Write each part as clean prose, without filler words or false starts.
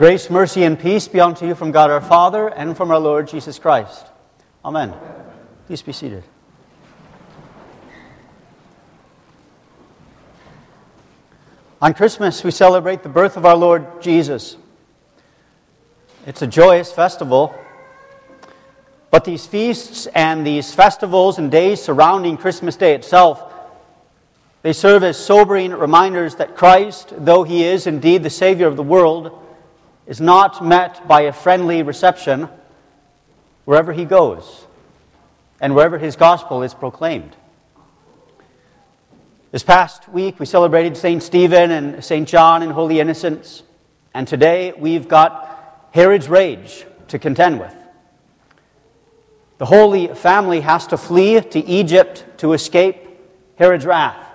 Grace, mercy, and peace be unto you from God our Father and from our Lord Jesus Christ. Amen. Please be seated. On Christmas, we celebrate the birth of our Lord Jesus. It's a joyous festival. But these feasts and these festivals and days surrounding Christmas Day itself, they serve as sobering reminders that Christ, though He is indeed the Savior of the world, is not met by a friendly reception wherever He goes and wherever His gospel is proclaimed. This past week, we celebrated St. Stephen and St. John and Holy Innocents, and today we've got Herod's rage to contend with. The Holy Family has to flee to Egypt to escape Herod's wrath.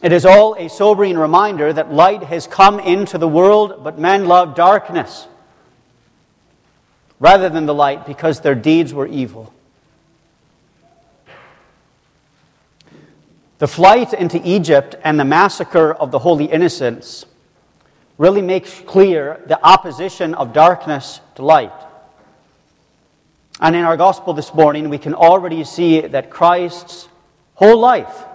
It is all a sobering reminder that light has come into the world, but men love darkness rather than the light because their deeds were evil. The flight into Egypt and the massacre of the Holy Innocents really makes clear the opposition of darkness to light. And in our gospel this morning, we can already see that Christ's whole life,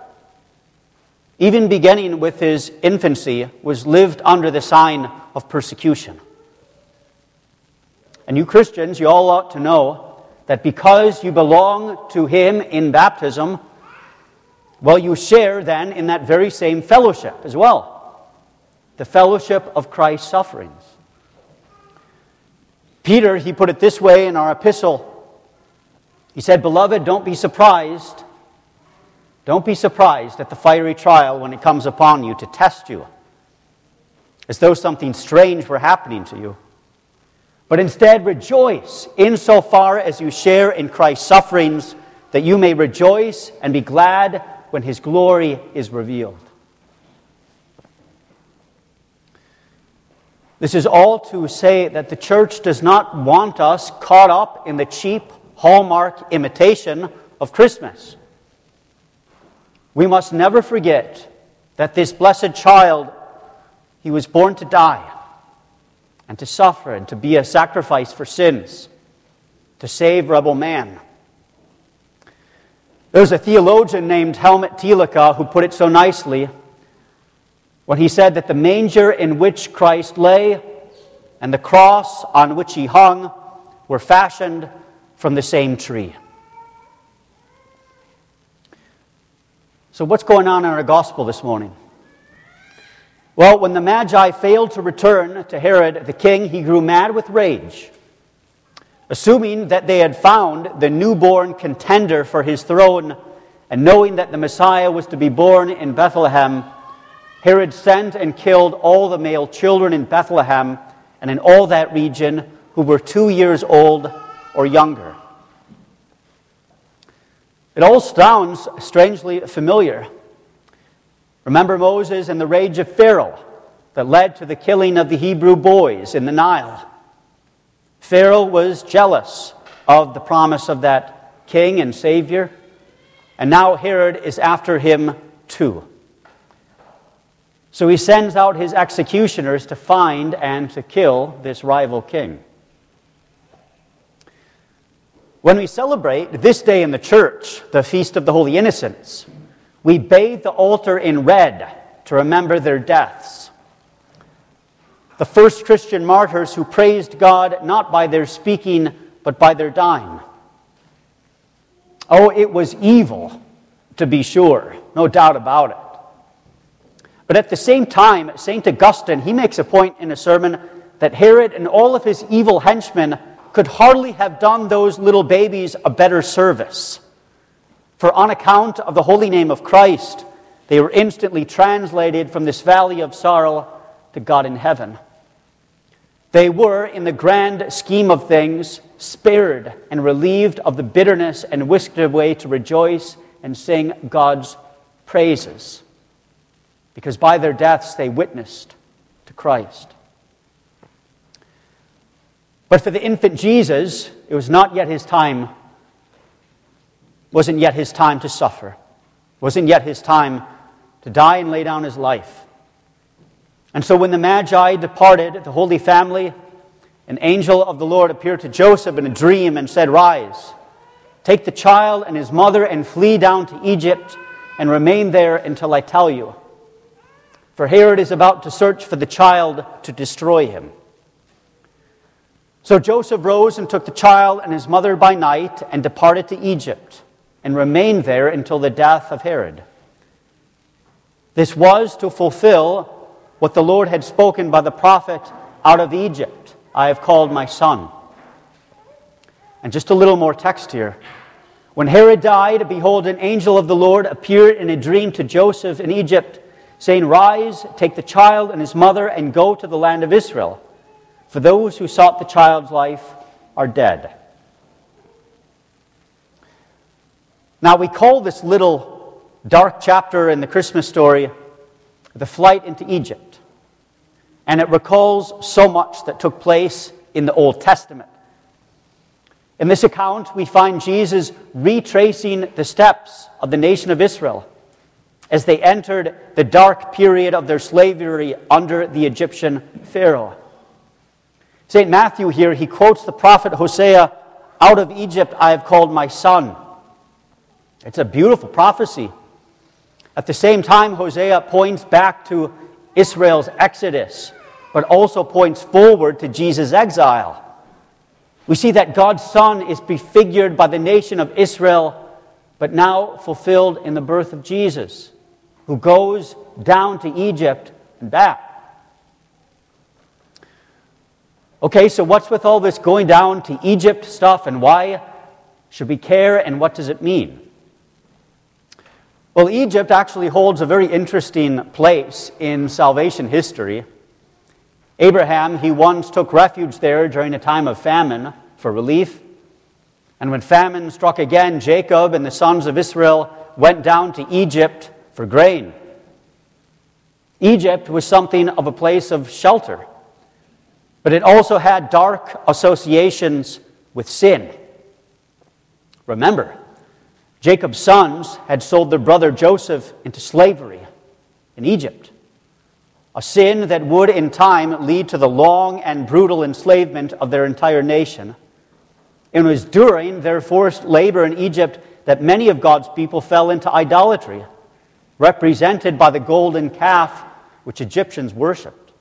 even beginning with His infancy, was lived under the sign of persecution. And you Christians, you all ought to know that because you belong to Him in baptism, well, you share then in that very same fellowship as well, the fellowship of Christ's sufferings. Peter, he put it this way in our epistle. He said, "Beloved, don't be surprised. Don't be surprised at the fiery trial when it comes upon you to test you, as though something strange were happening to you. But instead rejoice insofar as you share in Christ's sufferings, that you may rejoice and be glad when His glory is revealed." This is all to say that the church does not want us caught up in the cheap, hallmark imitation of Christmas. We must never forget that this blessed child, He was born to die and to suffer and to be a sacrifice for sins, to save rebel man. There's a theologian named Helmut Thielicke who put it so nicely when he said that the manger in which Christ lay and the cross on which He hung were fashioned from the same tree. So what's going on in our gospel this morning? Well, when the Magi failed to return to Herod the king, he grew mad with rage, assuming that they had found the newborn contender for his throne, and knowing that the Messiah was to be born in Bethlehem, Herod sent and killed all the male children in Bethlehem and in all that region who were 2 years old or younger. It all sounds strangely familiar. Remember Moses and the rage of Pharaoh that led to the killing of the Hebrew boys in the Nile. Pharaoh was jealous of the promise of that king and savior, and now Herod is after him too. So he sends out his executioners to find and to kill this rival king. When we celebrate this day in the church, the Feast of the Holy Innocents, we bathe the altar in red to remember their deaths. The first Christian martyrs who praised God not by their speaking, but by their dying. Oh, it was evil, to be sure, no doubt about it. But at the same time, St. Augustine, he makes a point in a sermon that Herod and all of his evil henchmen could hardly have done those little babies a better service. For on account of the holy name of Christ, they were instantly translated from this valley of sorrow to God in heaven. They were, in the grand scheme of things, spared and relieved of the bitterness and whisked away to rejoice and sing God's praises, because by their deaths they witnessed to Christ. But for the infant Jesus, it was not yet His time. Wasn't yet His time to suffer. Wasn't yet His time to die and lay down His life. And so when the Magi departed, the Holy Family, an angel of the Lord appeared to Joseph in a dream and said, "Rise, take the child and his mother and flee down to Egypt and remain there until I tell you. For Herod is about to search for the child to destroy him." So Joseph rose and took the child and his mother by night and departed to Egypt and remained there until the death of Herod. This was to fulfill what the Lord had spoken by the prophet, "Out of Egypt I have called my son." And just a little more text here. When Herod died, behold, an angel of the Lord appeared in a dream to Joseph in Egypt, saying, "Rise, take the child and his mother, and go to the land of Israel. For those who sought the child's life are dead." Now we call this little dark chapter in the Christmas story the flight into Egypt. And it recalls so much that took place in the Old Testament. In this account, we find Jesus retracing the steps of the nation of Israel as they entered the dark period of their slavery under the Egyptian Pharaoh. St. Matthew here, he quotes the prophet Hosea, "Out of Egypt I have called my son." It's a beautiful prophecy. At the same time, Hosea points back to Israel's exodus, but also points forward to Jesus' exile. We see that God's Son is prefigured by the nation of Israel, but now fulfilled in the birth of Jesus, who goes down to Egypt and back. Okay, so what's with all this going down to Egypt stuff, and why should we care, and what does it mean? Well, Egypt actually holds a very interesting place in salvation history. Abraham, he once took refuge there during a time of famine for relief. And when famine struck again, Jacob and the sons of Israel went down to Egypt for grain. Egypt was something of a place of shelter, but it also had dark associations with sin. Remember, Jacob's sons had sold their brother Joseph into slavery in Egypt, a sin that would in time lead to the long and brutal enslavement of their entire nation. It was during their forced labor in Egypt that many of God's people fell into idolatry, represented by the golden calf which Egyptians worshipped.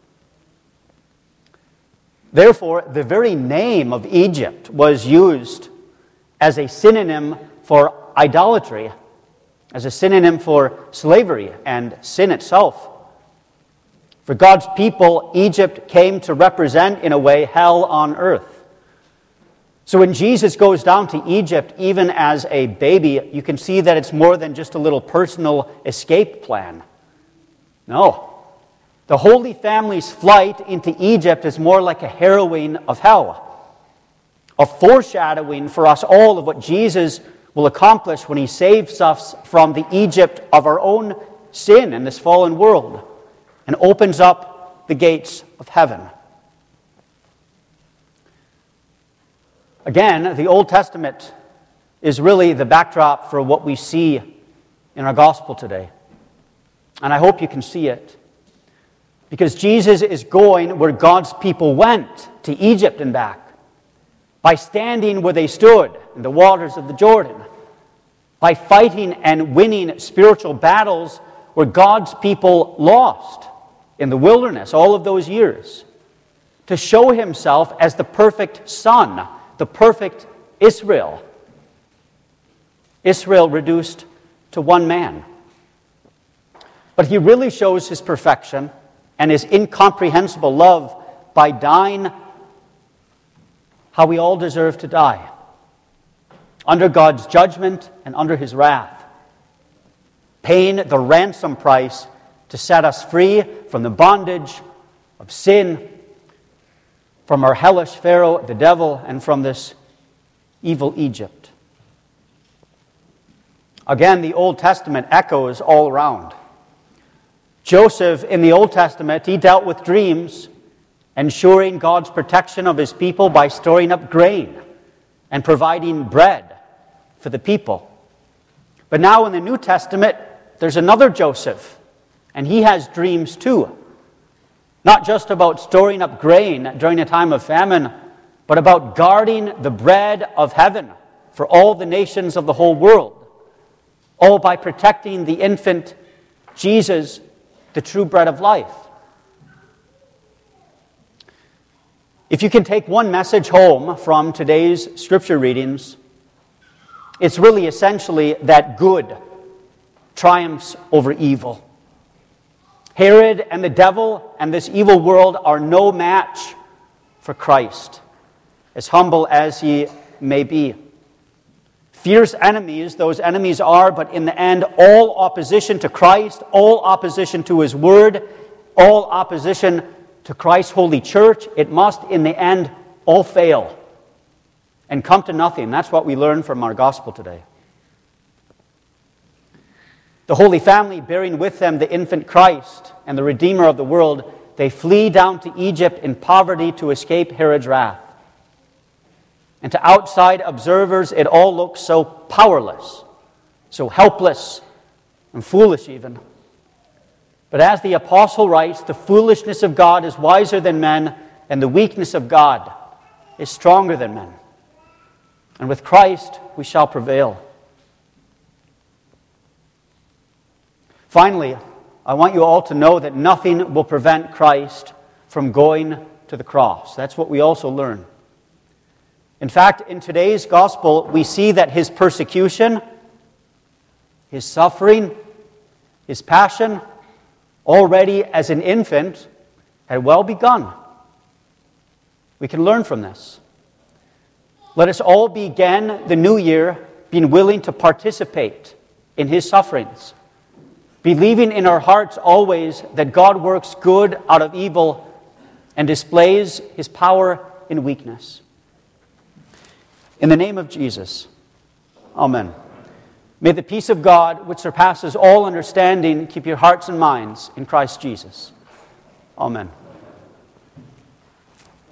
Therefore, the very name of Egypt was used as a synonym for idolatry, as a synonym for slavery and sin itself. For God's people, Egypt came to represent, in a way, hell on earth. So when Jesus goes down to Egypt, even as a baby, you can see that it's more than just a little personal escape plan. No. The Holy Family's flight into Egypt is more like a harrowing of hell, a foreshadowing for us all of what Jesus will accomplish when he saves us from the Egypt of our own sin in this fallen world and opens up the gates of heaven. Again, the Old Testament is really the backdrop for what we see in our gospel today. And I hope you can see it, because Jesus is going where God's people went, to Egypt and back, by standing where they stood in the waters of the Jordan, by fighting and winning spiritual battles where God's people lost in the wilderness all of those years, to show himself as the perfect son, the perfect Israel. Israel reduced to one man. But he really shows his perfection and his incomprehensible love by dying how we all deserve to die, under God's judgment and under his wrath, paying the ransom price to set us free from the bondage of sin, from our hellish Pharaoh, the devil, and from this evil Egypt. Again, the Old Testament echoes all around. Joseph, in the Old Testament, he dealt with dreams, ensuring God's protection of his people by storing up grain and providing bread for the people. But now in the New Testament, there's another Joseph, and he has dreams too. Not just about storing up grain during a time of famine, but about guarding the bread of heaven for all the nations of the whole world, all by protecting the infant Jesus, the true bread of life. If you can take one message home from today's scripture readings, it's really essentially that good triumphs over evil. Herod and the devil and this evil world are no match for Christ, as humble as he may be. Fierce enemies, those enemies are, but in the end, all opposition to Christ, all opposition to his word, all opposition to Christ's holy church, it must, in the end, all fail and come to nothing. That's what we learn from our gospel today. The Holy Family, bearing with them the infant Christ and the Redeemer of the world, they flee down to Egypt in poverty to escape Herod's wrath. And to outside observers, it all looks so powerless, so helpless, and foolish even. But as the apostle writes, the foolishness of God is wiser than men, and the weakness of God is stronger than men. And with Christ, we shall prevail. Finally, I want you all to know that nothing will prevent Christ from going to the cross. That's what we also learn. In fact, in today's gospel, we see that his persecution, his suffering, his passion, already as an infant, had well begun. We can learn from this. Let us all begin the new year being willing to participate in his sufferings, believing in our hearts always that God works good out of evil and displays his power in weakness. In the name of Jesus, amen. May the peace of God, which surpasses all understanding, keep your hearts and minds in Christ Jesus. Amen.